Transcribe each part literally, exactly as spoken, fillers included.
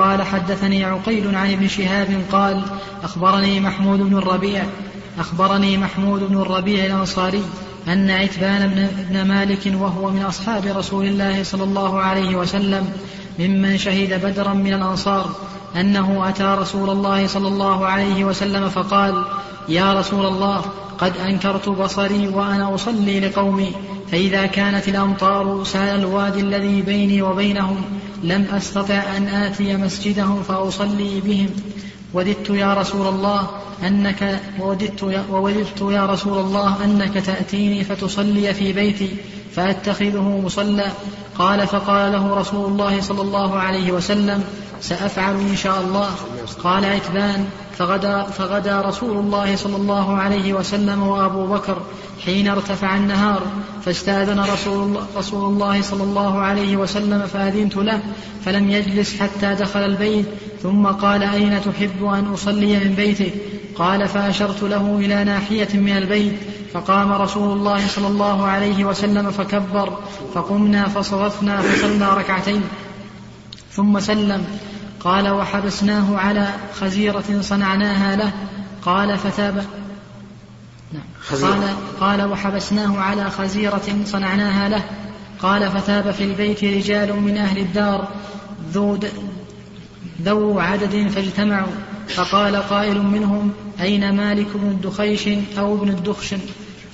قال حدثني عقيل عن ابن شهاب قال أخبرني محمود بن الربيع أخبرني محمود بن الربيع الأنصاري أن عتبان بن مالك وهو من أصحاب رسول الله صلى الله عليه وسلم ممن شهد بدرا من الأنصار أنه أتى رسول الله صلى الله عليه وسلم فقال يا رسول الله قد أنكرت بصري وأنا أصلي لقومي فإذا كانت الأمطار سال الوادي الذي بيني وبينهم لم أستطع أن آتي مسجدهم فأصلي بهم وددت يا رسول الله أنك ووددت يا, ووددت يا رسول الله أنك تأتيني فتصلي في بيتي فأتخذه مصلى. قال فقال له رسول الله صلى الله عليه وسلم سأفعل إن شاء الله. قال عتبان فغدا, فغدا رسول الله صلى الله عليه وسلم وأبو بكر حين ارتفع النهار فاستأذن رسول الله, رسول الله صلى الله عليه وسلم فأذنت له فلم يجلس حتى دخل البيت ثم قال أين تحب أن أصلي من بيتك؟ قال فأشرت له إلى ناحية من البيت فقام رسول الله صلى الله عليه وسلم فكبر فقمنا فصرفنا فصلنا ركعتين ثم سلم. قال وحبسناه على خزيرة صنعناها له. قال فتاب قال, قال وحبسناه على خزيرة صنعناها له. قال فتاب في البيت رجال من أهل الدار ذو, ذو عدد فاجتمعوا فقال قائل منهم أين مالك بن الدخيش أو ابن الدخشن؟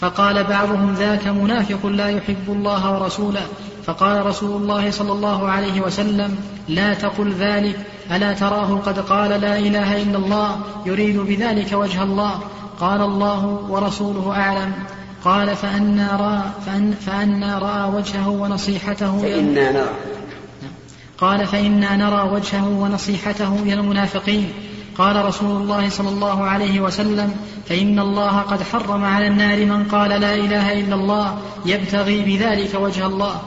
فقال بعضهم ذاك منافق لا يحب الله ورسوله. فقال رسول الله صلى الله عليه وسلم لا تقل ذلك ألا تراه قد قال لا إله إلا الله يريد بذلك وجه الله؟ قال الله ورسوله أعلم. قال فأنا رأى, فأن فأنا رأى وجهه ونصيحته فإنا نرى. قال فإنا نرى وجهه ونصيحته إلى المنافقين. قال رسول الله صلى الله عليه وسلم فإن الله قد حرم على النار من قال لا إله إلا الله يبتغي بذلك وجه الله.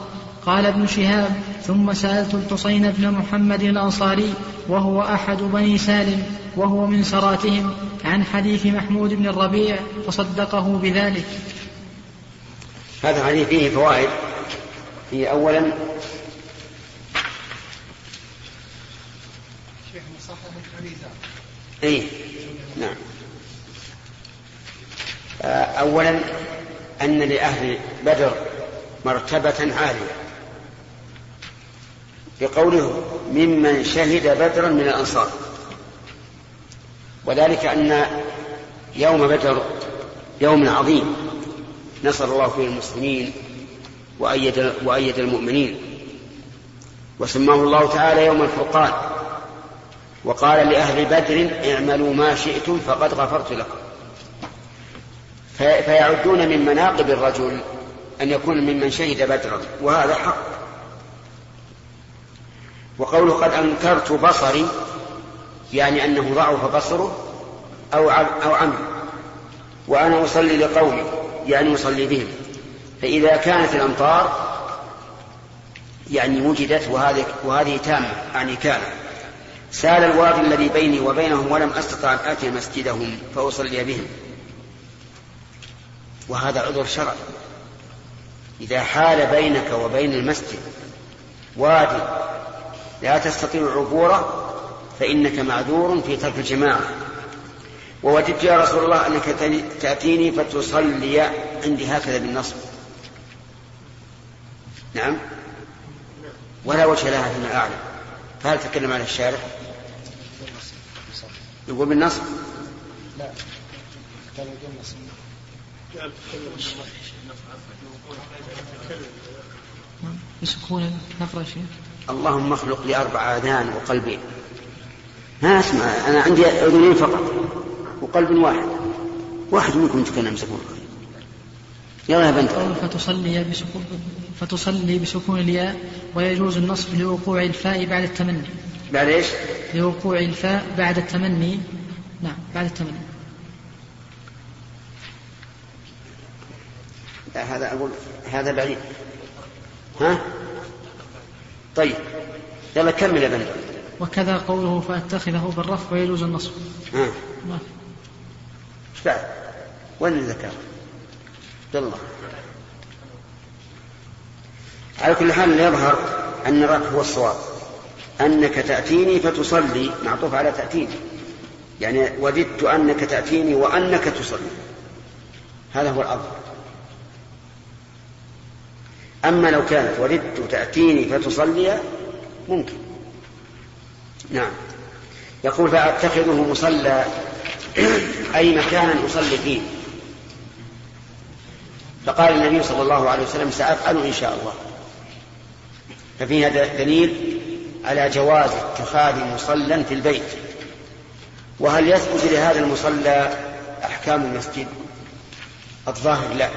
قال ابن شهاب ثم سألت الحسين بن محمد الأنصاري وهو أحد بني سالم وهو من سراتهم عن حديث محمود بن الربيع فصدقه بذلك. هذا الحديث فيه فوائد. هي أولا إيه؟ نعم. أولا أن لأهل بدر مرتبة عالية بقوله ممن شهد بدرا من الأنصار، وذلك أن يوم بدر يوم عظيم نصر الله فيه المسلمين وأيد, وأيد المؤمنين، وسماه الله تعالى يوم الفرقان وقال لأهل بدر اعملوا ما شئتم فقد غفرت لكم. فيعدون من مناقب الرجل أن يكون ممن شهد بدرا، وهذا حق. وقوله قد أنكرت بصري يعني أنه ضعف بصره أو عمي، وأنا أصلي لقومي يعني أصلي بهم، فإذا كانت الأمطار يعني وجدت وهذه, وهذه تامة يعني كانت سال الوادي الذي بيني وبينهم ولم أستطع أن آتي مسجدهم فأصلي بهم. وهذا عذر شرعي. إذا حال بينك وبين المسجد وادي لا تستطيع عبوره فإنك معذور في ترك الجماعة. ووددت يا رسول الله أنك تأتيني فتصلي عندي هكذا بالنصب. نعم ولا وجه لها فيما أعلم. فهل تكلم على الشارع؟ يقول بالنصب؟ لا. يسكون نفرة شيء. اللهم اخلق لي أربع آذان وقلبين. ما اسمع، أنا عندي أذنين فقط وقلب واحد. واحد منكم تكلم سكون. يلا يا بنت. فتصلي بسكون فتصلي بسكون الياء، ويجوز النصب لوقوع الفاء بعد التمني. بعد إيش؟ لوقوع الفاء بعد التمني. نعم بعد التمني. هذا أقول هذا بعيد. ها؟ طيب يلا كمل يا بنت. وكذا قوله فأتخذه بالرفع ويجوز النصب. ها؟ إيش بعد؟ وين الذكاء؟ يلا. على كل حال يظهر أن الرفع هو الصواب. أنك تأتيني فتصلي، معطوف على تأتيني، يعني وددت أنك تأتيني وأنك تصلي، هذا هو الأفضل. أما لو كانت وددت تأتيني فتصلي ممكن. نعم. يقول فأتخذه مصلى أي مكانا أصلي فيه. فقال النبي صلى الله عليه وسلم سأفعل إن شاء الله. ففي هذا دليل على جواز اتخاذ مصلى في البيت. وهل يثبت لهذا المصلى أحكام المسجد؟ الظاهر لا،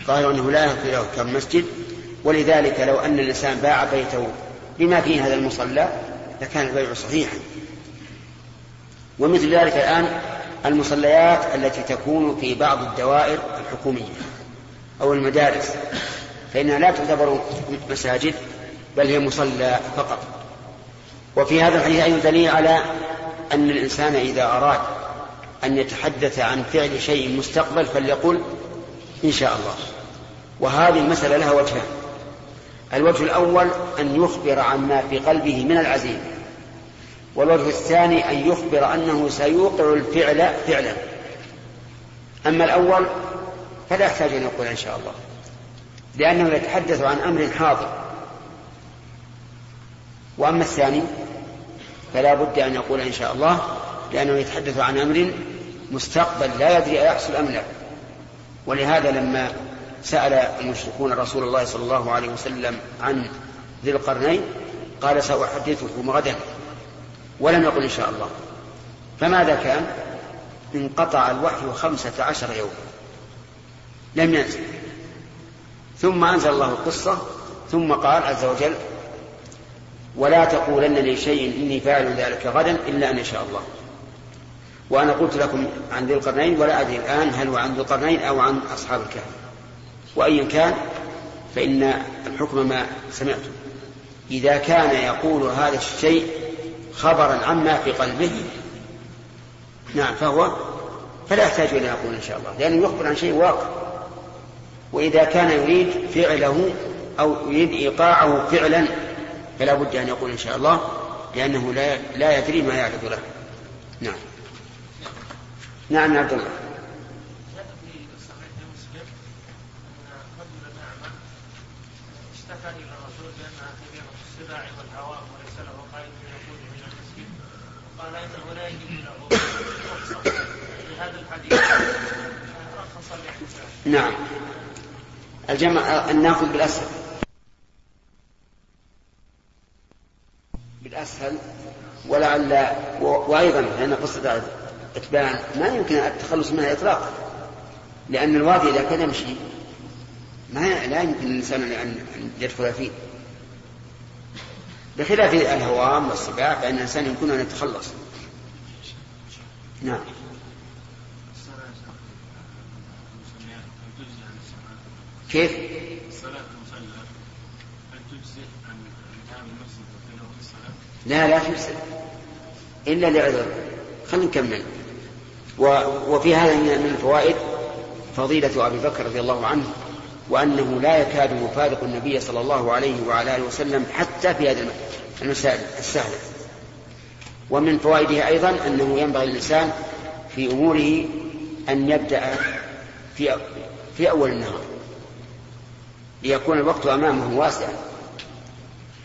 الظاهر أنه لا يثبت له أحكام المسجد، ولذلك لو أن الإنسان باع بيته بما فيه هذا المصلى لكان البيع صحيحا. ومثل ذلك الآن المصليات التي تكون في بعض الدوائر الحكومية أو المدارس، فإنها لا تعتبر مساجد بل هي مصلى فقط. وفي هذا الحديث أي دليل على أن الإنسان إذا أراد أن يتحدث عن فعل شيء مستقبل فليقول إن شاء الله. وهذه المسألة لها وجهان. الوجه الأول أن يخبر عما في قلبه من العزيمة، والوجه الثاني أن يخبر أنه سيوقع الفعل فعلا. أما الأول فلا يحتاج أن يقول إن شاء الله، لأنه يتحدث عن أمر حاضر. وأما الثاني فلا بد أن يقول إن شاء الله، لأنه يتحدث عن أمر مستقبل لا يدري أيحصل أم لا. ولهذا لما سأل المشركون رسول الله صلى الله عليه وسلم عن ذي القرنين قال سأحدثكم غدا، ولم يقل إن شاء الله. فماذا كان؟ انقطع الوحي خمسة عشر يوما لم ينزل، ثم أنزل الله القصة، ثم قال عز وجل ولا تقولن لشيء إني فاعل ذلك غدا إلا أن شاء الله. وأنا قلت لكم عن ذي القرنين ولا أدري الآن هل هو عن ذي القرنين أو عن أصحاب الكهف، وأيا كان فإن الحكم ما سمعته. إذا كان يقول هذا الشيء خبرا عما في قلبه نعم فهو فلا يحتاج إلى أن يقول إن شاء الله، لأنه يخبر عن شيء واقع. وإذا كان يريد فعله أو يريد إيقاعه فعلا فلا بد أن يقول إن شاء الله، لأنه لا لا يدري ما يحدث له. نعم. نعم عبد الله. نعم. الجمع أن نأخذ بالأسهل، بالأسهل ولعل و... وأيضا لأن قصة إتباع ما يمكن التخلص منها إطلاقا، لأن الواضي إذا كان يمشي ما لا يمكن الإنسان أن يدخل فيه، بخلاف الهوام والسباع فإن الإنسان يمكن أن يتخلص. نعم. كيف؟ الصلاة المصلى هل تجزئ عن إمام المسجد وبينه الصلاة؟ لا لا تجزئ إلا لعذر. خلينا نكمل. وفي هذا من الفوائد فضيلة أبي بكر رضي الله عنه، وأنه لا يكاد يفارق النبي صلى الله عليه وعلى آله وسلم حتى في هذا المسائل السهلة. ومن فوائده أيضا أنه ينبغي للإنسان في أموره أن يبدأ في في أول النهار ليكون الوقت أمامه واسعا.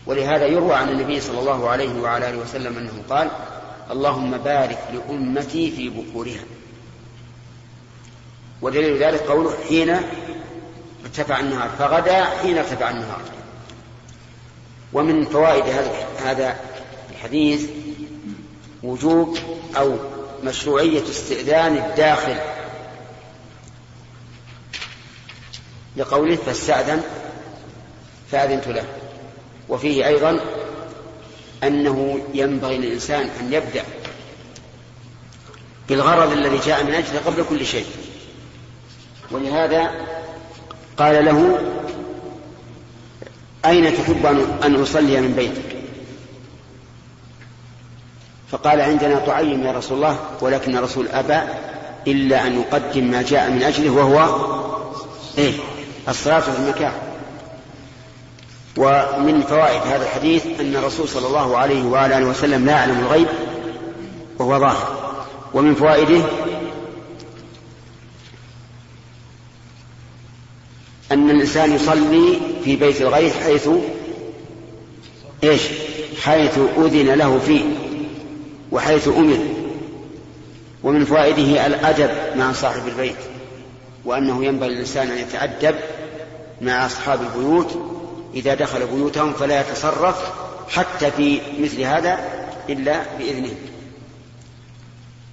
ولهذا يروى عن النبي صلى الله عليه وعلى آله وسلم أنه قال اللهم بارك لأمتي في بكورها. ودليل ذلك قوله حين ارتفع النهار، فغدا حين ارتفع النهار. ومن فوائد هذا الحديث وجوب أو مشروعية استئذان الداخل، لقوله فاستأذن فأذنت له. وفيه أيضا أنه ينبغي للإنسان أن يبدأ بالغرض الذي جاء من أجله قبل كل شيء. ولهذا قال له أين تحب أن أصلي من بيتك؟ فقال عندنا طعيم يا رسول الله، ولكن رسول أبى إلا أن يقدم ما جاء من أجله وهو إيه الصلاة في المكان. ومن فوائد هذا الحديث أن الرسول صلى الله عليه وآله وسلم لا يعلم الغيب وهو ظاهر. ومن فوائده أن الإنسان يصلي في بيت الغيث حيث إيش؟ حيث أذن له فيه وحيث أمر. ومن فوائده الأدب مع صاحب البيت، وأنه ينبغي للإنسان أن يتأدب مع أصحاب البيوت إذا دخل بيوتهم، فلا يتصرف حتى في مثل هذا إلا بإذنه.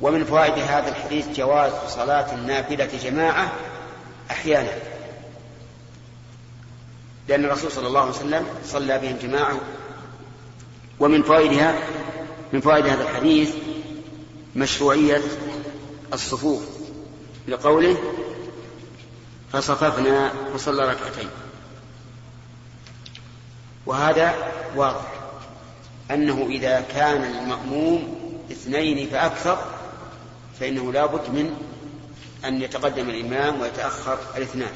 ومن فوائد هذا الحديث جواز صلاة النافلة جماعة أحيانا، لأن الرسول صلى الله عليه وسلم صلى بهم جماعة. ومن فوائدها من فوائد هذا الحديث مشروعية الصفوف، لقوله فصففنا وصلى ركعتين. وهذا واضح أنه إذا كان المأموم اثنين فأكثر فإنه لا بد من أن يتقدم الإمام ويتأخر الاثنان،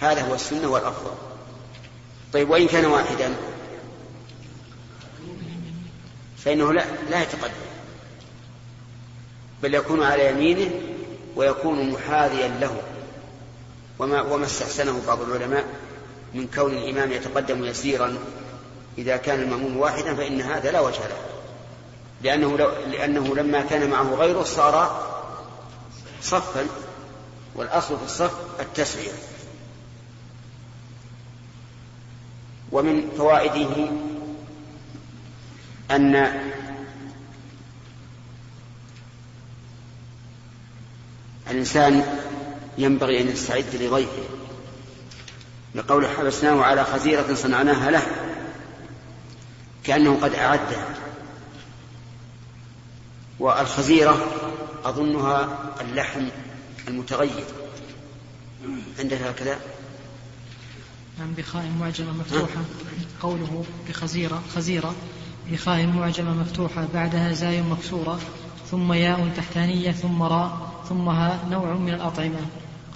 هذا هو السنة والأفضل. طيب وإن كان واحدا فإنه لا, لا يتقدم، بل يكون على يمينه ويكون محاذيا له. وما, وما استحسنه بعض العلماء من كون الإمام يتقدم يسيرا إذا كان المأموم واحدا، فإن هذا لا وجه له، لأنه, لو لأنه لما كان معه غيره صار صفا، والأصل في الصف التسوية. ومن فوائده أن الإنسان ينبغي أن يستعد لضيفه، لقوله حبسناه على خزيرة صنعناها له، كأنه قد أعدها. والخزيرة أظنها اللحم المتغير، عندك هكذا؟ نعم، بخاء معجمة مفتوحة. قوله بخزيرة، خزيرة بخاء معجمة مفتوحة، بعدها زاي مكسورة، ثم ياء تحتانية، ثم راء، ثم ها، نوع من الأطعمة.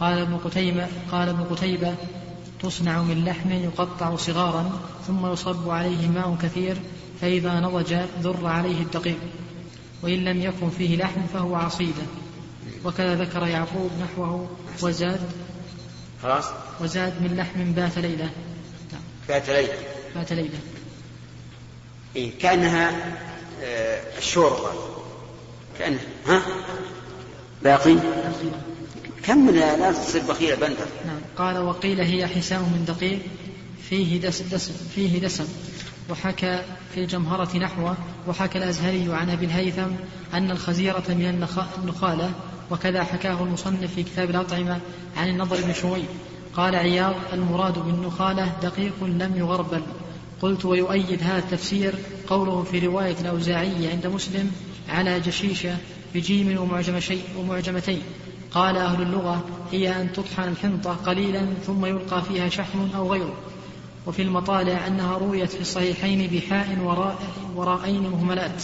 قال ابن قتيبة قال ابن قتيبة تصنع من لحم يقطع صغارا ثم يصب عليه ماء كثير، فإذا نضج ذر عليه الدقيق، وإن لم يكن فيه لحم فهو عصيدة. وكذا ذكر يعقوب نحوه، وزاد خلاص وزاد من لحم بات ليلة. بات ليلة بات ليلة إيه، كأنها آه الشوربة، كأنها ها باقي. كم من لا تصير بخيلة بندر. نعم. قال وقيل هي حساء من دقيق فيه دسم, دسم فيه دسم وحكى في الجمهرة نحوه. وحكى الأزهري عن أبي الهيثم أن الخزيرة من النخالة، وكذا حكاه المصنف في كتاب الأطعمة عن النضر بن شويب. قال عياض المراد بالنخالة دقيق لم يغربل. قلت ويؤيد هذا التفسير قوله في رواية الأوزاعي عند مسلم على جشيشة بجيم ومعجمتين. قال أهل اللغة هي أن تطحن الحنطة قليلا ثم يلقى فيها شحم أو غيره. وفي المطالع أنها رويت في الصحيحين بحاء وراء وراءين مهملات.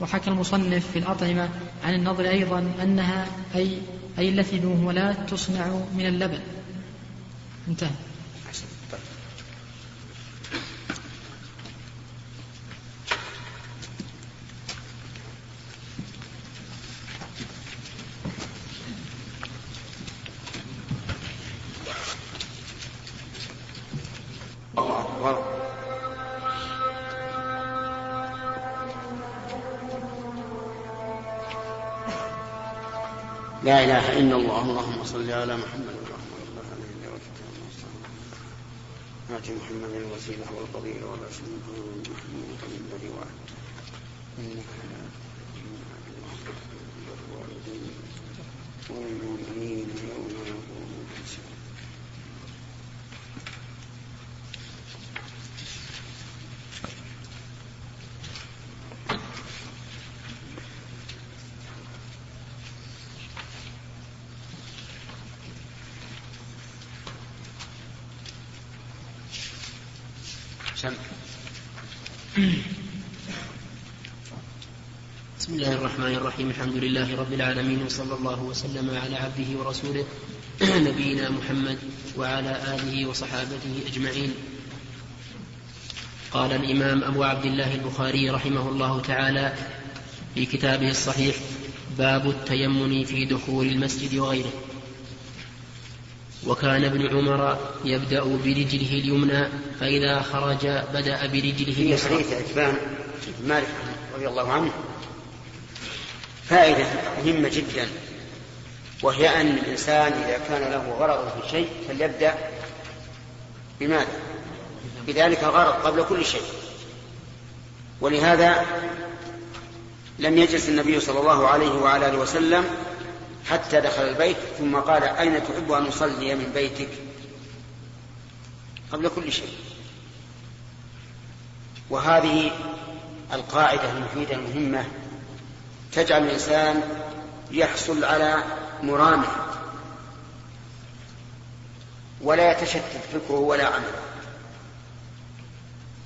وحكى المصنف في الأطعمة عن النضر أيضا أنها أي, أي التي بمهملات تصنع من اللبن. انتهى. لا إله إلا الله. اللهم صل على محمد ورحمة الله عليه وسلم. آتي محمد الوسيلة والفضيلة والعصمة والمحمود والذي وعدت إنك لا تضل والمؤمنين يوم يقوم الحساب. بسم الله الرحمن الرحيم. الحمد لله رب العالمين، وصلى الله وسلم على عبده ورسوله نبينا محمد وعلى آله وصحابته أجمعين. قال الإمام أبو عبد الله البخاري رحمه الله تعالى في كتابه الصحيح: باب التيمم في دخول المسجد وغيره. وكان ابن عمر يبدأ برجله اليمنى فإذا خرج بدأ برجله اليسرى. في حديث عتبان بن مالك رضي الله عنه فائدة مهمة جدا، وهي أن الإنسان إذا كان له غرض في شيء فليبدأ بماذا؟ بذلك الغرض قبل كل شيء. ولهذا لم يجلس النبي صلى الله عليه وعلى آله وسلم حتى دخل البيت ثم قال: أين تحب أن أصلي من بيتك؟ قبل كل شيء. وهذه القاعدة المفيدة المهمة تجعل الإنسان يحصل على مرامه ولا يتشتت فكره ولا عمله.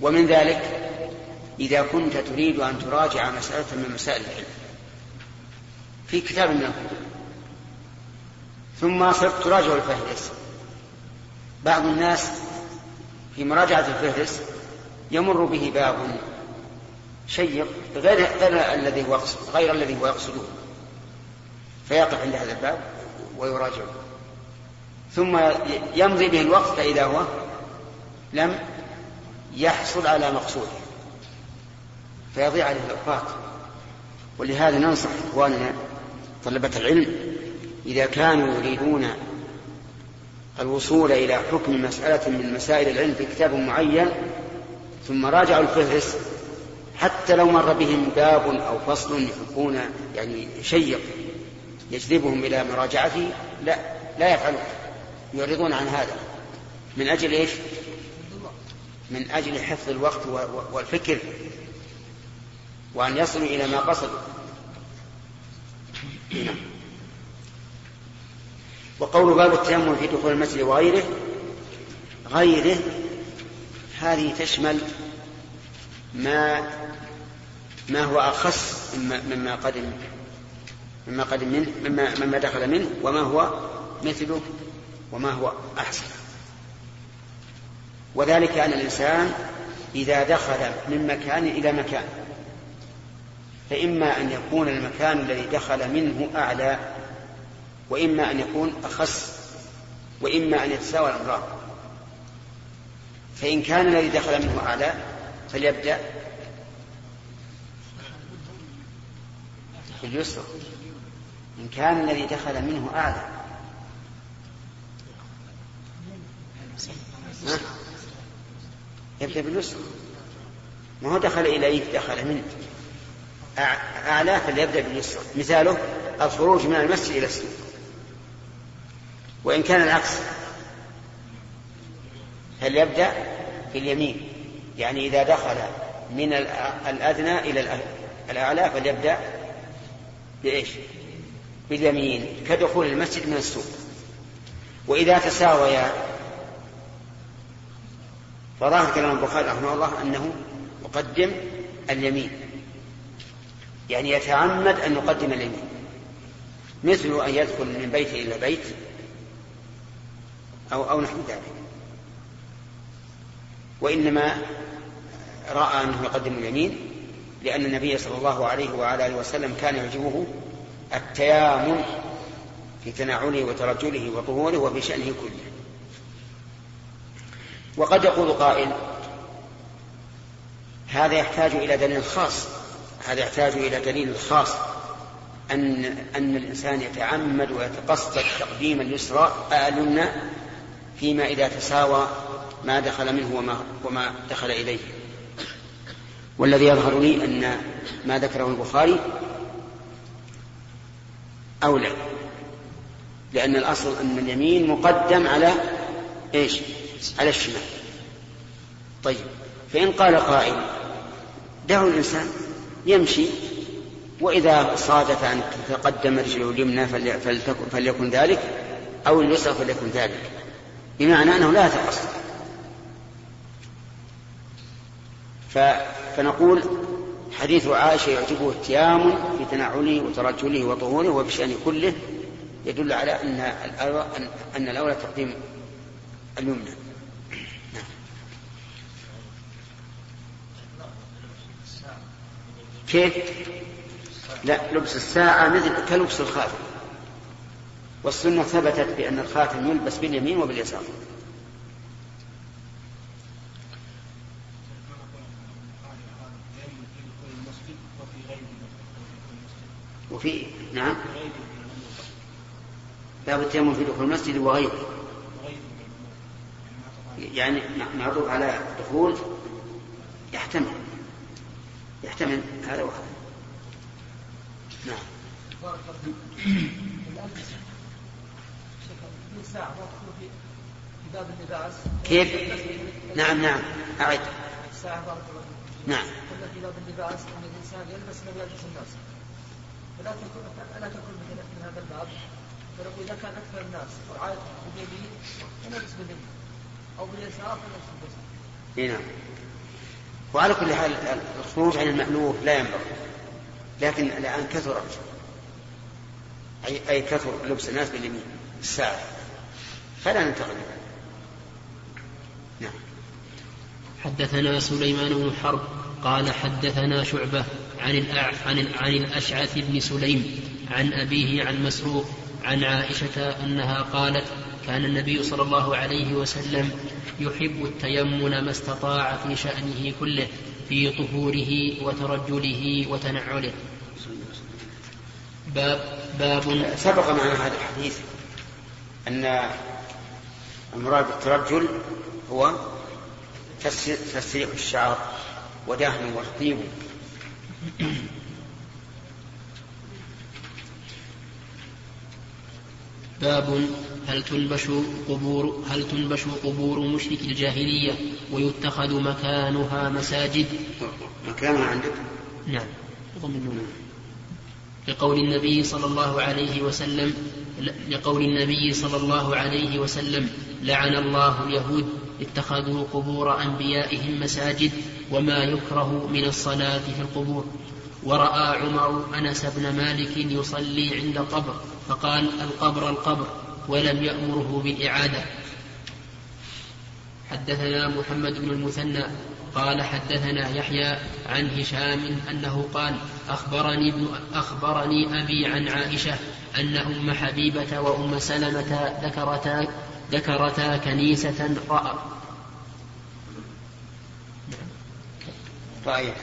ومن ذلك إذا كنت تريد أن تراجع مسألة من مسائل العلم في كتاب من الكتب ثم صرت تراجع الفهرس، بعض الناس في مراجعة الفهرس يمر به باب شيق غير الذي هو يقصده غير الذي هو يقصده فيقف عند هذا الباب ويراجعه، ثم يمضي به الوقت فإذا هو لم يحصل على مقصوده فيضيع عليه الأوقات. ولهذا ننصح إخواننا طلبة العلم إذا كانوا يريدون الوصول إلى حكم مسألة من مسائل العلم في كتاب معين ثم راجعوا الفهرس حتى لو مر بهم باب أو فصل يكون يعني شيق يجذبهم إلى مراجعته، لا لا يفعلون، يعرضون عن هذا من أجل إيش؟ من أجل حفظ الوقت والفكر وأن يصلوا إلى ما قصدوا. وقول باب التيمم في دخول المسجد وغيره غيره هذه تشمل ما ما هو أخص مما قدم مما قدم منه مما, مما دخل منه، وما هو مثله، وما هو أحسن. وذلك أن الإنسان إذا دخل من مكان إلى مكان فإما أن يكون المكان الذي دخل منه أعلى، وإما أن يكون أخص، وإما أن يتساوى الأمران. فإن كان الذي دخل منه أعلى فليبدأ باليسر، إن كان الذي دخل منه أعلى يبدأ باليسر، ما هو دخل إليه دخل منه أعلى فليبدأ باليسر. مثاله الخروج من المسجد إلى السوق. وإن كان العكس فليبدأ في اليمين، يعني إذا دخل من الأدنى إلى الأعلى فليبدأ بإيش؟ باليمين، كدخول المسجد من السوق. وإذا تساوي فظاهر كلام البخاري رحمه الله أنه مقدم اليمين، يعني يتعمد أن يقدم اليمين، مثل أن يدخل من بيت إلى بيت أو, أو نحو ذلك. وإنما رأى أنه يقدم اليمين لأن النبي صلى الله عليه وعلى آله وسلم كان يعجبه التيامن في تناوله وترجله وطهوره وفي شأنه كله. وقد يقول قائل: هذا يحتاج إلى دليل خاص، هذا يحتاج إلى دليل خاص أن, أن الإنسان يتعمد ويتقصد تقديم اليسرى اليمنى فيما إذا تساوى ما دخل منه وما, وما دخل إليه. والذي يظهر لي أن ما ذكره البخاري أولى، لأن الأصل أن اليمين مقدم على إيش؟ على الشمال. طيب، فإن قال قائل: دعوا الإنسان يمشي وإذا صادف أن تقدم رجله اليمنى فليكن ذلك، أو اليسرى فليكن ذلك، بمعنى أنه لا يتقصد. فنقول حديث عائشة يعجبه التيام في تنعله وترجله وطهوره وبشأن كله يدل على أن الأولى تقديم اليمنى. كيف؟ لا، لبس الساعة مثل كلبس الخاتم، والسنة ثبتت بأن الخاتم يلبس باليمين وباليسار. وفي نعم باب التيمم في دخول المسجد وغيره، يعني معروض على دخول يحتمل يحتمل هذا واحد. نعم. كيف؟ نعم نعم أعد. نعم. فلا تكون ألا تكون من هذا الباب، فلو إذا كان أكثر الناس رعاية باليمين فنلبس باليمين أو باليسار فنلبس باليسار. نعم. وعلى كل حال الخروج عن المألوف لا ينبغي، لكن الآن كثرت أي أي كثر لبس الناس باليمين الساعة، فلا ننتقل. نعم. حدثنا سليمان بن حرب قال حدثنا شعبة عن الأعف عن, عن الأشعث بن سليم عن أبيه عن مسروق عن عائشة أنها قالت كان النبي صلى الله عليه وسلم يحب التيمم ما استطاع في شأنه كله، في طهوره وترجله وتنعله. باب باب سبق معنا هذا الحديث أن المراد بالترجل هو تسريح الشعر ودهنه وتطيبه. باب هل تنبش قبور هل تنبش قبور مشرك الجاهلية ويتخذ مكانها مساجد. مكانها عندك؟ نعم. لقول النبي صلى الله عليه وسلم لقول النبي صلى الله عليه وسلم لعن الله اليهود اتخذوا قبور أنبيائهم مساجد وما يكره من الصلاة في القبور. ورأى عمر أنس بن مالك يصلي عند قبر فقال القبر القبر ولم يأمره بالإعادة. حدثنا محمد بن المثنى قال حدثنا يحيى عن هشام أنه قال أخبرني, ابن أخبرني أبي عن عائشة أن أم حبيبة وأم سلمة ذكرتا ذكرتا كنيسة رأى رأيها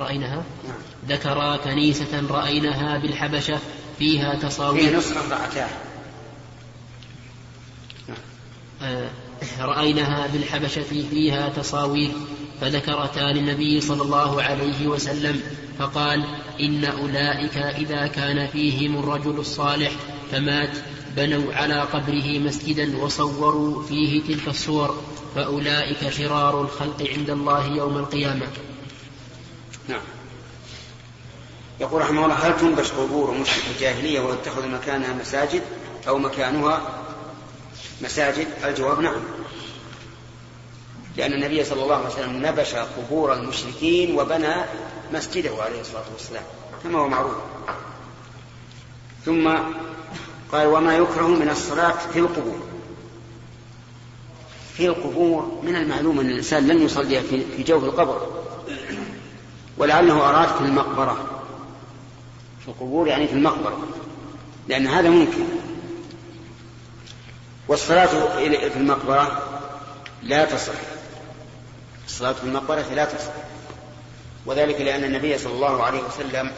رأيناها نعم. ذكرا كنيسة رأيناها بالحبشة فيها تصاوير في نصر رأتاها نعم. آه رأيناها بالحبشة فيها تصاوير فذكرتا للنبي صلى الله عليه وسلم فقال إن أولئك إذا كان فيهم الرجل الصالح فمات بنوا على قبره مسجدا وصوروا فيه تلك الصور فأولئك شرار الخلق عند الله يوم القيامة. نعم. يقول رحمه الله هل تنبش قبور مشرك الجاهلية ويتخذ مكانها مساجد أو مكانها مساجد؟ الجواب نعم، لأن النبي صلى الله عليه وسلم نبش قبور المشركين وبنى مسجده عليه الصلاة والسلام كما هو معروف. ثم قال وما يكره من الصلاة في القبور. في القبور من المعلوم أن الإنسان لن يصلي في جوف القبر، ولعله أراد في المقبرة، في القبور يعني في المقبرة، لأن هذا ممكن. والصلاة في المقبرة لا تصح، الصلاة في المقبرة لا تصح، وذلك لأن النبي صلى الله عليه وسلم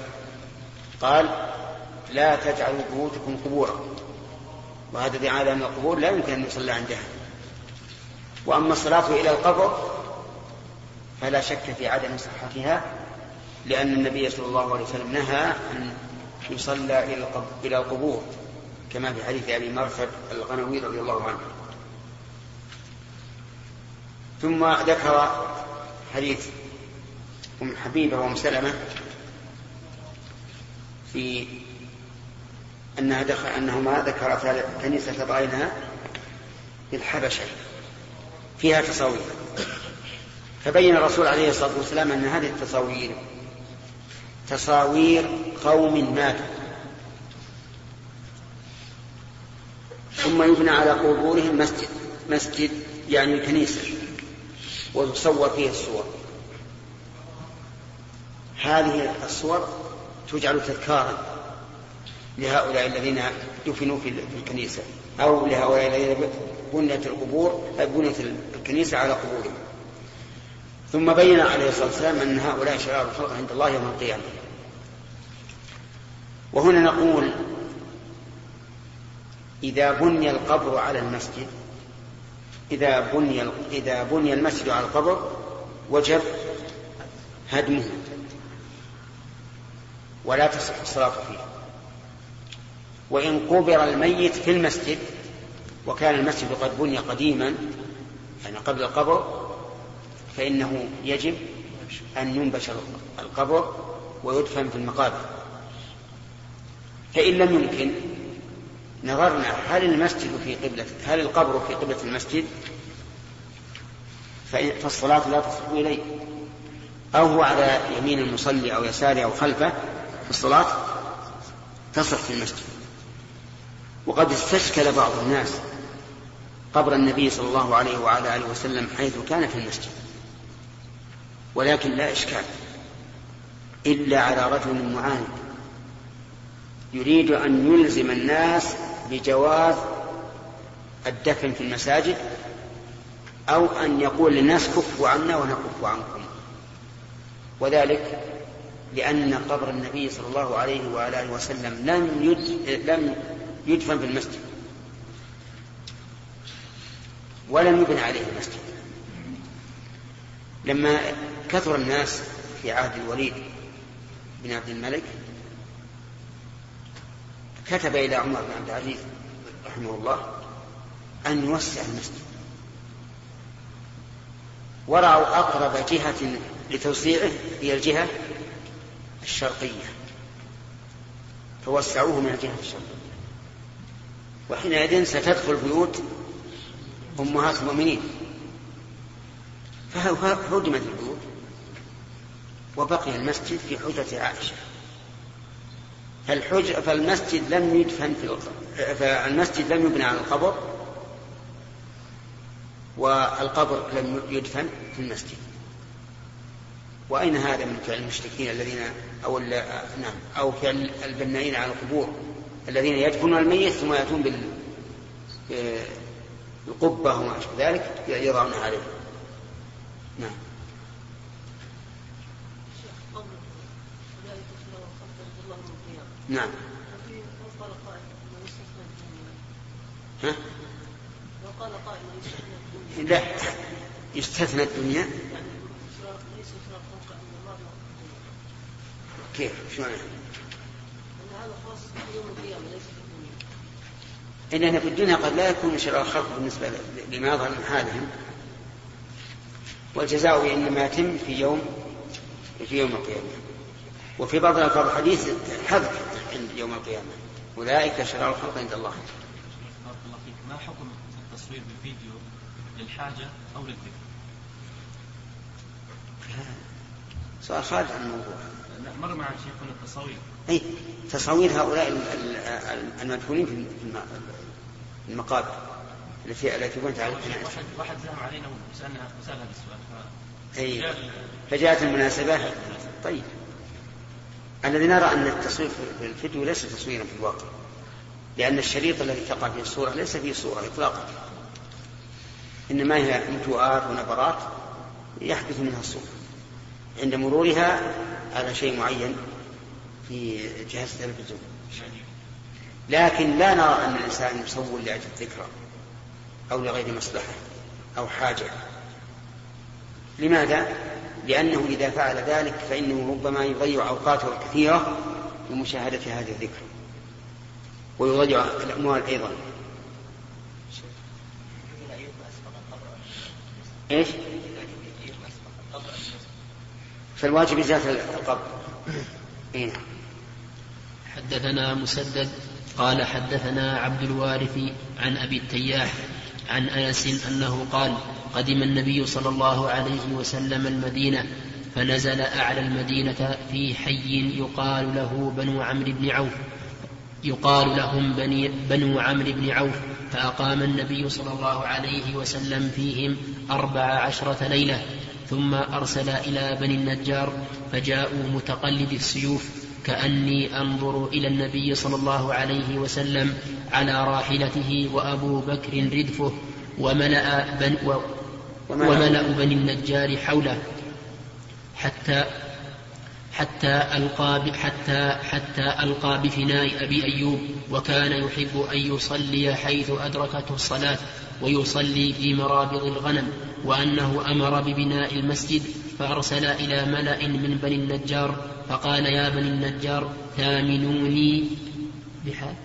قال لا تجعلوا بيوتكم قبورا، وهذا دليل على أن القبور لا يمكن أن يصلى عندها. وأما الصلاة إلى القبر فلا شك في عدم صحتها، لأن النبي صلى الله عليه وسلم نهى أن يصلى إلى القبور كما في حديث أبي مرثد الغنوي رضي الله عنه. ثم ذكر حديث أم حبيبة وأم سلمة في أنها دخل أنهما ذكرتا كنيسة رأيناها بالحبشة فيها تصاوير، فبين الرسول عليه الصلاة والسلام أن هذه التصاوير تصاوير قوم ماتوا، ثم يبنى على قبورهم مسجد مسجد يعني كنيسة وتصور فيه الصور. هذه الصور تجعل تذكارا لهؤلاء الذين دفنوا في الكنيسة أو لهؤلاء الذين بنت القبور بنت الكنيسة على قبورهم. ثم بين عليه الصلاة والسلام أن هؤلاء شرار الخلق عند الله يوم القيامة. وهنا نقول إذا بني القبر على المسجد إذا بني, إذا بني المسجد على القبر وجب هدمه ولا تصح الصلاة فيه. وإن قبر الميت في المسجد وكان المسجد قد بني قديما يعني قبل القبر فإنه يجب أن ينبش القبر ويدفن في المقابر. فإن لم يمكن نظرنا هل المسجد في قبلة هل القبر في قبلة المسجد فالصلاة لا تصح إليه، أو هو على يمين المصلي أو يساره أو خلفه فالصلاة تصح في المسجد. وقد استشكل بعض الناس قبر النبي صلى الله عليه وعلى آله وسلم حيث كان في المسجد، ولكن لا إشكال إلا على رجل معاند يريد أن يلزم الناس بجواز الدفن في المساجد أو أن يقول للناس كفوا عنا ونكف عنكم، وذلك لأن قبر النبي صلى الله عليه وعلى آله وسلم لم يدفن في المسجد ولم يبنى عليه المسجد. لما كثر الناس في عهد الوليد بن عبد الملك كتب إلى عمر بن عبد العزيز رحمه الله أن يوسع المسجد، ورعوا أقرب جهة لتوسيعه هي الجهة الشرقية فوسعوه من الجهة الشرقية، وحينئذ ستدخل بيوت أمهات المؤمنين فهدمت البيوت وبقي المسجد في حجرة عائشة. فالمسجد لم يدفن في القبر فالمسجد لم يبنى على القبر والقبر لم يدفن في المسجد. وأين هذا من فعل المشركين الذين أو نعم أو فعل البنائين على القبور الذين يدفنون الميت ثم يأتون بالقبة وما أشبه ذلك يضعون عليه. نعم. نعم. ها؟ وقال قائل لا يستثنى الدنيا. كيف؟ شو معنى؟ إننا في الدنيا قد لا يكون شرار الخلق بالنسبة لما يظهر من حالهم، والجزاء إنما يتم في يوم في يوم القيامة. وفي بعض الحديث حذف عند يوم القيامة أولئك شرار الخلق عند الله. ما حكم التصوير بالفيديو للحاجة أو للذكر؟ سؤال خارج عن الموضوع. مر مع شيخنا التصوير. أي تصوير هؤلاء المدفونين في المقابر التي التي كنت عليها. واحد واحد زهم علينا وسألنا وسأل هذا السؤال. فجاءت المناسبة. طيب. الذي نرى أن التصوير في الفيديو ليس تصويرا في الواقع، لأن الشريط الذي تقع في الصورة ليس فيه صورة إطلاقا، إنما هي انتوءات ونبرات يحدث منها الصورة عند مرورها على شيء معين في جهاز التلفزيون. لكن لا نرى أن الإنسان يصور لأجل الذكرى أو لغير مصلحة أو حاجة. لماذا؟ لأنه إذا فعل ذلك فإنه ربما يضيع أوقاته الكثيرة لمشاهدة هذه الذكرى ويضيع الأموال أيضا. إيش؟ فالواجب ذات القبر. إيه؟ حدثنا مسدد قال حدثنا عبد الوارث عن أبي التياح عن أنس أنه قال قدم النبي صلى الله عليه وسلم المدينة فنزل أعلى المدينة في حي يقال له بنو عمرو بن عوف يقال لهم بني بنو عمرو بن عوف فأقام النبي صلى الله عليه وسلم فيهم أربع عشرة ليلة ثم أرسل إلى بني النجار فجاءوا متقلد السيوف كأني أنظر إلى النبي صلى الله عليه وسلم على راحلته وأبو بكر ردفه وملأ بن وملأ بني النجار حوله حتى حتى ألقى حتى حتى ألقى بفناء أبي أيوب، وكان يحب أن يصلي حيث أدركته الصلاة ويصلي في مرابض الغنم، وأنه أمر ببناء المسجد فأرسل إلى ملأ من بني النجار فقال يا بني النجار ثامنوني بحائط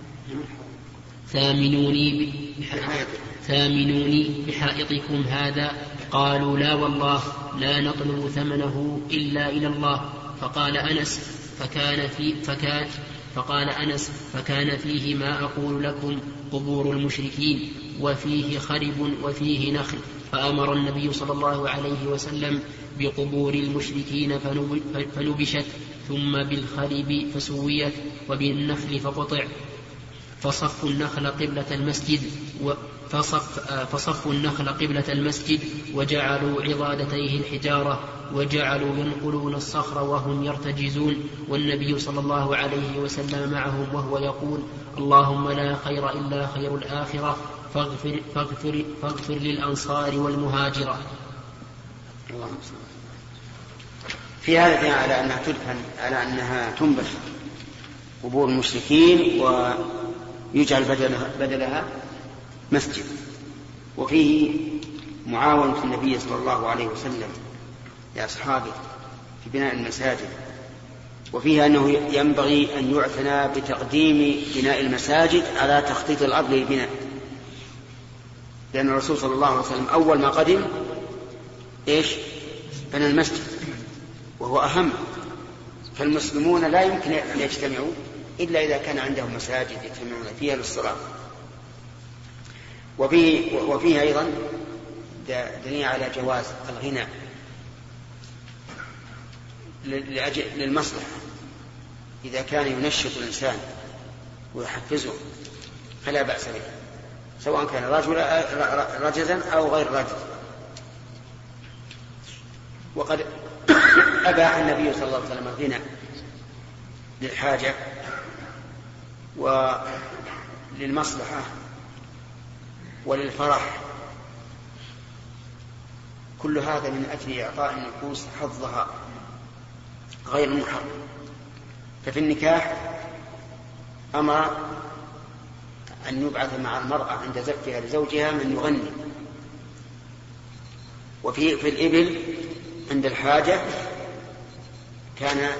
ثامنوني بحائط ثامنوني بحائطكم هذا، قالوا لا والله لا نطلب ثمنه إلا إلى الله. فقال أنس فكان في فكان فقال أنس فكان فيه ما أقول لكم قبور المشركين وفيه خرب وفيه نخل، فأمر النبي صلى الله عليه وسلم بقبور المشركين فنبشت، ثم بالخرب فسويت، وبالنخل فقطع، فصف النخل قبلة المسجد و فصف, فصف النخل قبلة المسجد وجعلوا عضادتيه الحجارة وجعلوا ينقلون الصخر وهم يرتجزون، والنبي صلى الله عليه وسلم معهم وهو يقول اللهم لا خير إلا خير الآخرة فاغفر, فاغفر, فاغفر للأنصار والمهاجرة. في هذا دليل على أنها تدفن على أنها تنبش قبور المشركين ويجعل بدلها, بدلها مسجد، وفيه معاونة النبي صلى الله عليه وسلم لأصحابه في بناء المساجد، وفيه أنه ينبغي أن يعتنى بتقديم بناء المساجد على تخطيط الأرض للبناء، لأن الرسول صلى الله عليه وسلم أول ما قدم إيش بنى المسجد وهو أهم، فالمسلمون لا يمكن أن يجتمعوا إلا إذا كان عندهم مساجد يجتمعون فيها للصلاة. وفيه, وفيه أيضا دليل على جواز الغنى للمصلحة، إذا كان ينشط الإنسان ويحفزه فلا بأس به، سواء كان رجزا أو غير رجز. وقد أباح النبي صلى الله عليه وسلم الغنى للحاجة وللمصلحة وللفرح، كل هذا من أجل إعطاء النفوس حظها غير محرم. ففي النكاح أمر أن يبعث مع المرأة عند زفها لزوجها من يغني، وفي في الإبل عند الحاجة كان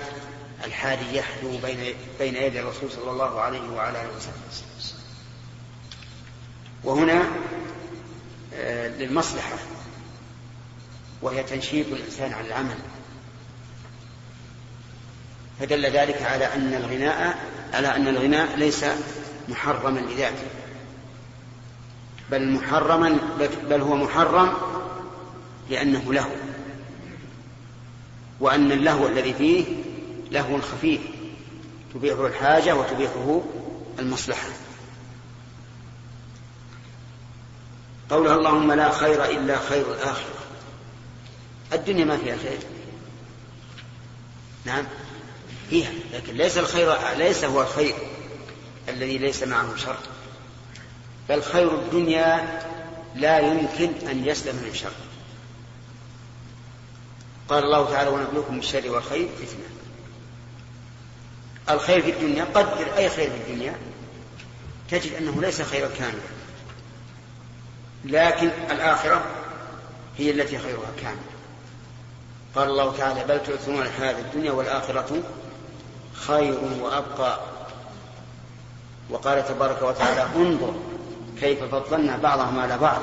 الحادي يحلو بين, بين يدي الرسول صلى الله عليه وعلى آله وسلم. وهنا للمصلحة، وهي تنشيط الإنسان على العمل، فدل ذلك على أن الغناء على أن الغناء ليس محرما لذاته، بل محرما بل هو محرم لأنه لهو، وأن اللهو الذي فيه لهو خفيف تبيحه الحاجة وتبيحه المصلحة. قولها اللهم لا خير إلا خير الآخرة، الدنيا ما فيها خير، نعم فيها، لكن ليس الخير ليس هو الخير الذي ليس معه شر، بل خير الدنيا لا يمكن أن يسلم من شر. قال الله تعالى ونبلوكم بالشر والخير فتنة. الخير في الدنيا قدر أي خير في الدنيا تجد أنه ليس خير كامل، لكن الآخرة هي التي خيرها كامل. قال الله تعالى بل تؤثرون الحياة الدنيا والآخرة خير وأبقى. وقال تبارك وتعالى انظر كيف فضلنا بعضهم على بعض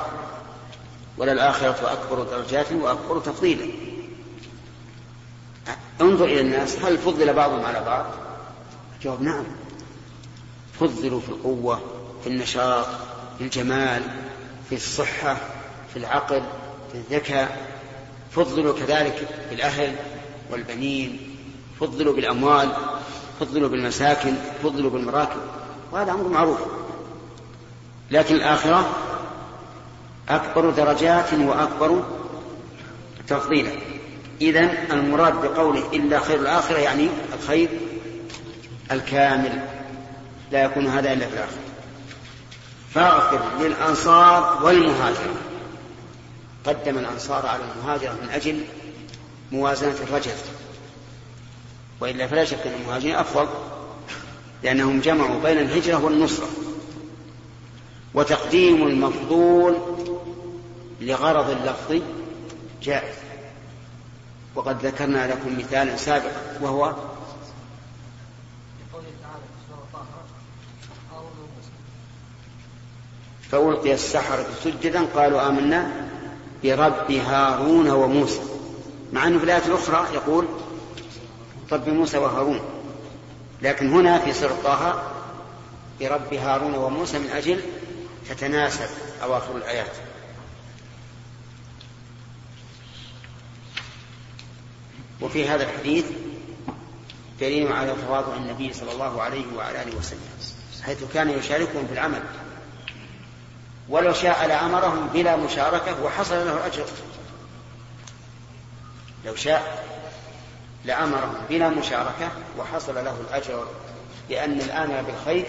وللآخرة أكبر درجات وأكبر تفضيلا. انظر إلى الناس هل فضل بعضهم على بعض؟ جواب نعم، فضلوا في القوة في النشاط في الجمال في الصحة في العقل في الذكاء، فضلوا كذلك بالأهل والبنين، فضلوا بالأموال، فضلوا بالمساكن، فضلوا بالمراكب، وهذا أمر معروف. لكن الآخرة أكبر درجات وأكبر تفضيلا. إذن المراد بقوله إلا خير الآخرة يعني الخير الكامل، لا يكون هذا إلا في الآخرة. فاغفر للأنصار والمهاجرين، قدم الأنصار على المهاجر من أجل موازنة الرجل، وإلا فلا شك أن المهاجرين أفضل لأنهم جمعوا بين الهجرة والنصرة. وتقديم المفضول لغرض اللفظ جائز، وقد ذكرنا لكم مثال سابق وهو فألقي السحرة سجدا قالوا آمنا برب هارون وموسى، مع أنه في الآية الأخرى يقول رب موسى وهارون، لكن هنا في سورة طه برب هارون وموسى من أجل تتناسب أواخر الآيات. وفي هذا الحديث دليل على تواضع النبي صلى الله عليه وعلى آله وسلم، حيث كان يشاركهم في العمل، ولو شاء لأمرهم بلا مشاركة وحصل له الأجر. لو شاء لأمرهم بلا مشاركة وحصل له الأجر، لأن الآمر بالخير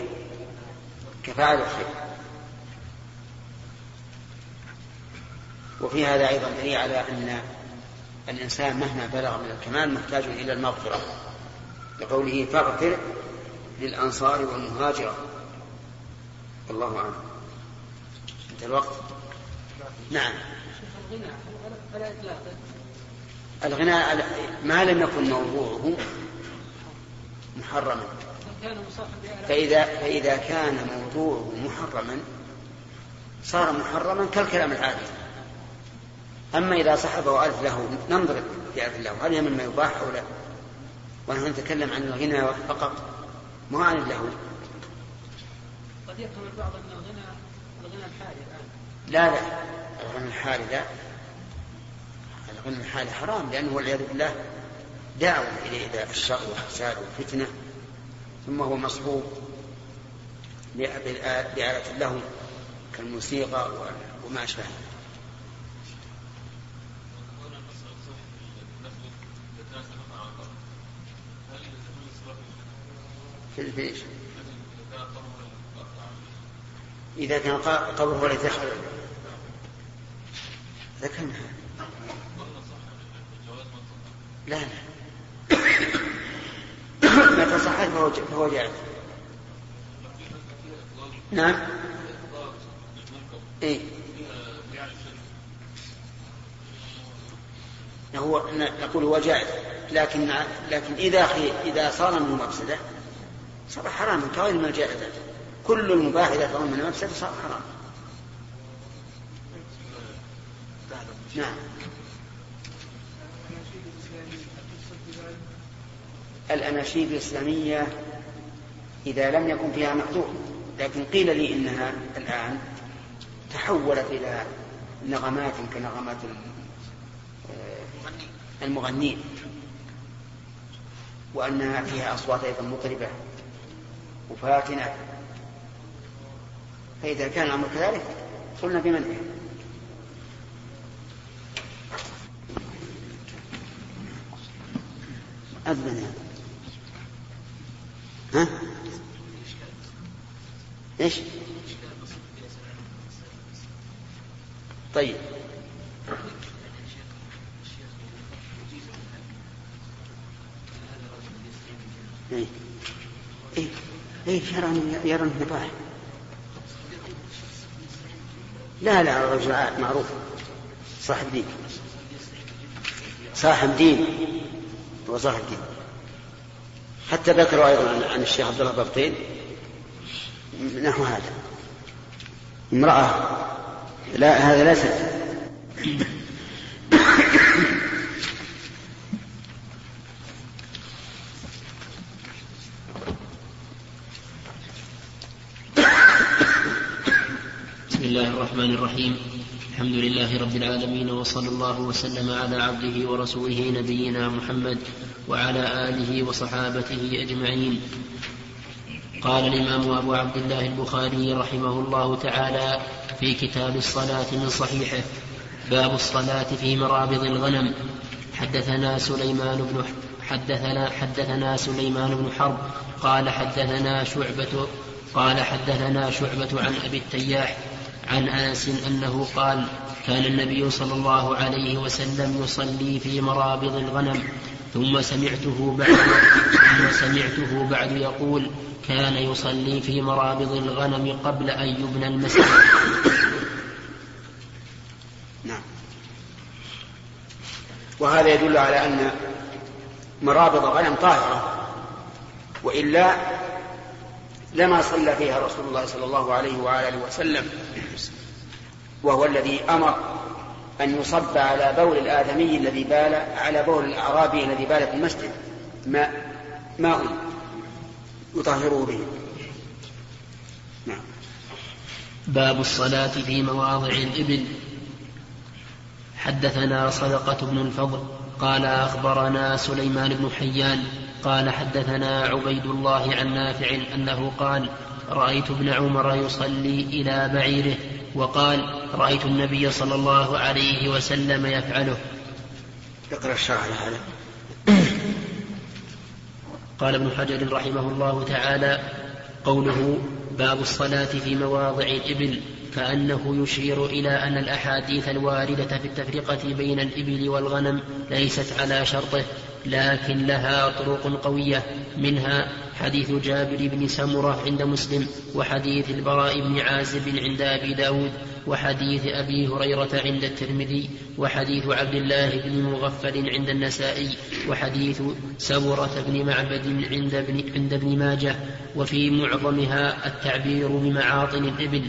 كفاعل الخير. وفي هذا أيضا دليل على أن الإنسان مهما بلغ من الكمال محتاج إلى المغفرة، لقوله فاغفر للأنصار والمهاجرة. الله أعلم. أنت الوقت. نعم. الغناء ما لم يكن موضوعه محرما، فإذا, فإذا كان موضوعه محرما صار محرما كالكلام العادي. أما إذا صحبه ألف له ننظر بألف له هل هي مما يباح أو لا، ونحن نتكلم عن الغنى فقط ما عن له. قد يفهم البعض أن الغنى الغنى الحالي الآن لا لا الغنى الحالي لا الغنى الحالي حرام، لأنه والعياذ بالله دعوة إلى الشر والفساد والفتنة، ثم هو مصحوب بآلة له كالموسيقى وما أشبه. إذا كان قبره ولا تخرج ذكرنا لا لا ما تصحح فهو جاء. نعم إيه هو نقول هو جاء، لكن لكن إذا إذا صار من مفسده صار حرام كغير ما جاء. كل المباح إذا كان من مفسده صار حرام. نعم الأناشيد الإسلامية إذا لم يكن فيها مقطوع، لكن قيل لي إنها الآن تحولت إلى نغمات كنغمات المغنين، وأنها فيها أصوات أيضا مطربة وفاتنة، فإذا كان الأمر كذلك قلنا بمنعه. أذن ها ايش طيب ايه ايه ايه يرى النباح لا لا الرجل معروف صاحب دين صاحب دين وصاحب دين. حتى ذكروا ايضا عن الشيخ عبد الله بابطين نحو هذا امرأة لا هذا لا سد. بسم الله الرحمن الرحيم. الحمد لله رب العالمين، وصلى الله وسلم على عبده ورسوله نبينا محمد وعلى آله وصحابته أجمعين. قال الإمام أبو عبد الله البخاري رحمه الله تعالى في كتاب الصلاة من صحيحه: باب الصلاة في مرابض الغنم. حدثنا سليمان بن حدثنا حدثنا سليمان بن حرب قال حدثنا شعبة قال حدثنا شعبة عن أبي التياح عن أنس أنه قال كان النبي صلى الله عليه وسلم يصلي في مرابض الغنم ثم سمعته بعد ثم سمعته بعد يقول كان يصلي في مرابض الغنم قبل أن يبنى المسجد. نعم. وهذا يدل على أن مرابض الغنم طاهرة، وإلا لما صلى فيها رسول الله صلى الله عليه وآله وسلم، وهو الذي أمر أن يصب على بول الآدمي الذي بال على بول الأعرابي الذي بال في المسجد ماء ماء يطهره به. نعم. باب الصلاة في مواضع الإبل. حدثنا صدقة بن الفضل قال أخبرنا سليمان بن حيان قال حدثنا عبيد الله عن نافع أنه قال رأيت ابن عمر يصلي إلى بعيره وقال رأيت النبي صلى الله عليه وسلم يفعله. اقرأ الشرح هذا. قال ابن حجر رحمه الله تعالى: قوله باب الصلاة في مواضع الإبل، فأنه يشير إلى أن الأحاديث الواردة في التفرقة بين الإبل والغنم ليست على شرطه، لكن لها طرق قوية، منها حديث جابر بن سمره عند مسلم، وحديث البراء بن عازب عند أبي داود، وحديث أبي هريرة عند الترمذي، وحديث عبد الله بن مغفل عند النسائي، وحديث سمرة بن معبد عند ابن, عند ابن ماجه، وفي معظمها التعبير بمعاطن الإبل،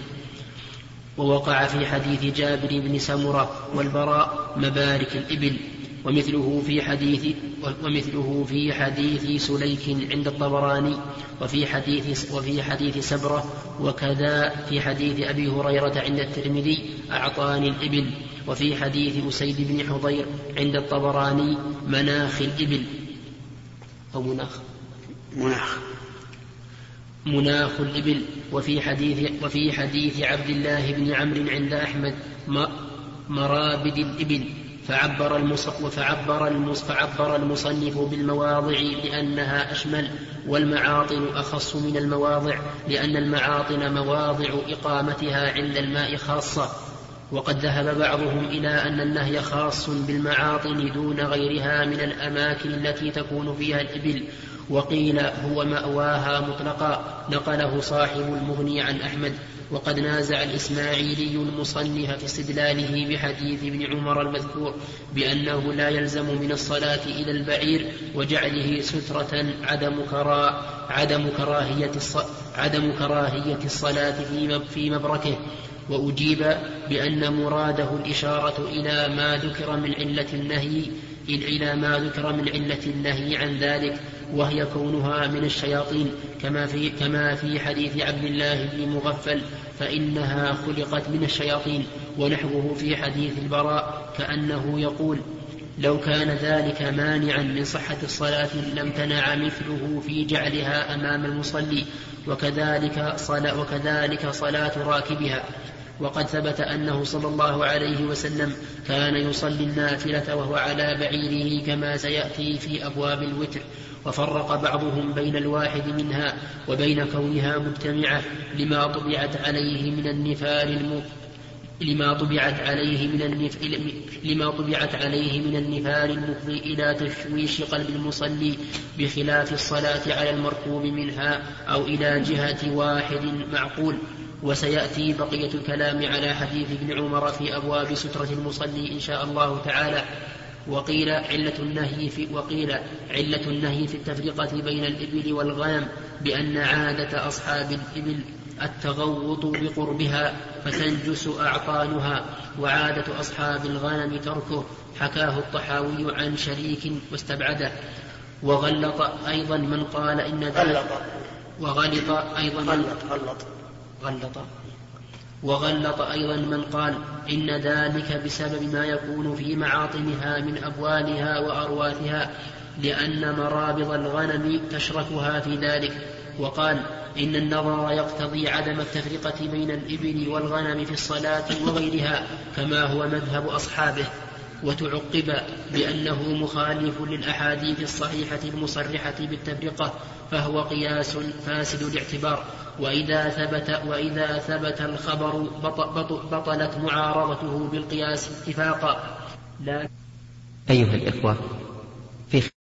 ووقع في حديث جابر بن سمره والبراء مبارك الإبل، ومثله في حديث ومثله في حديث سليك عند الطبراني، وفي حديث وفي حديث سبرة، وكذا في حديث أبي هريرة عند الترمذي أعطاني الإبل، وفي حديث مسيد بن حضير عند الطبراني مناخ الإبل أو مناخ مناخ مناخ الإبل، وفي حديث وفي حديث عبد الله بن عمرو عند أحمد مرابد الإبل. فعبر المصنف, فعبر المصنف بالمواضع لأنها أشمل، والمعاطن أخص من المواضع لأن المعاطن مواضع إقامتها عند الماء خاصة، وقد ذهب بعضهم إلى أن النهي خاص بالمعاطن دون غيرها من الأماكن التي تكون فيها الإبل، وقيل هو مأواها مطلقا، نقله صاحب المغني عن أحمد. وقد نازع الإسماعيلي المصنف في استدلاله بحديث ابن عمر المذكور بأنه لا يلزم من الصلاة إلى البعير وجعله سترة عدم, كرا عدم, كراهية, الص عدم كراهية الصلاة في مبركه، وأجيب بأن مراده الإشارة إلى ما ذكر من علة النهي إلى ما ذكر من علة النهي عن ذلك، وهي كونها من الشياطين، كما في, كما في حديث عبد الله بن مغفل فإنها خلقت من الشياطين، ونحوه في حديث البراء كأنه يقول لو كان ذلك مانعا من صحة الصلاة لم تنع مثله في جعلها أمام المصلي، وكذلك صلاة, وكذلك صلاة راكبها. وقد ثبت أنه صلى الله عليه وسلم كان يصلي النافلة وهو على بعيره كما سيأتي في أبواب الوتر، وفرق بعضهم بين الواحد منها وبين كونها مجتمعة لما طبعت عليه من النفار الم... لما طبعت عليه من النف... لما طبعت عليه من النفار المفضي إلى تشويش قلب المصلي، بخلاف الصلاة على المركوب منها أو إلى جهة واحد معقول. وسيأتي بقية الكلام على حديث ابن عمر في أبواب سترة المصلي إن شاء الله تعالى. وقيل علة النهي في, وقيل علة النهي في التفرقة بين الإبل والغنم بأن عادة أصحاب الإبل التغوط بقربها فتنجس أعطانها، وعادة أصحاب الغنم تركه، حكاه الطحاوي عن شريك واستبعده. وغلط أيضا من قال إن ذلك وغلط أيضا من غلط غلط وغلط أيضا من قال إن ذلك بسبب ما يكون في معاطنها من أبوالها وأرواثها، لأن مرابض الغنم تشركها في ذلك. وقال إن النظر يقتضي عدم التفرقة بين الإبل والغنم في الصلاة وغيرها كما هو مذهب أصحابه. وتعقب بأنه مخالف للأحاديث الصحيحة المصرحة بالتفرقة فهو قياس فاسد الاعتبار، وإذا ثبت, وإذا ثبت الخبر بطلت معارضته بالقياس اتفاقا. أيها الإخوة،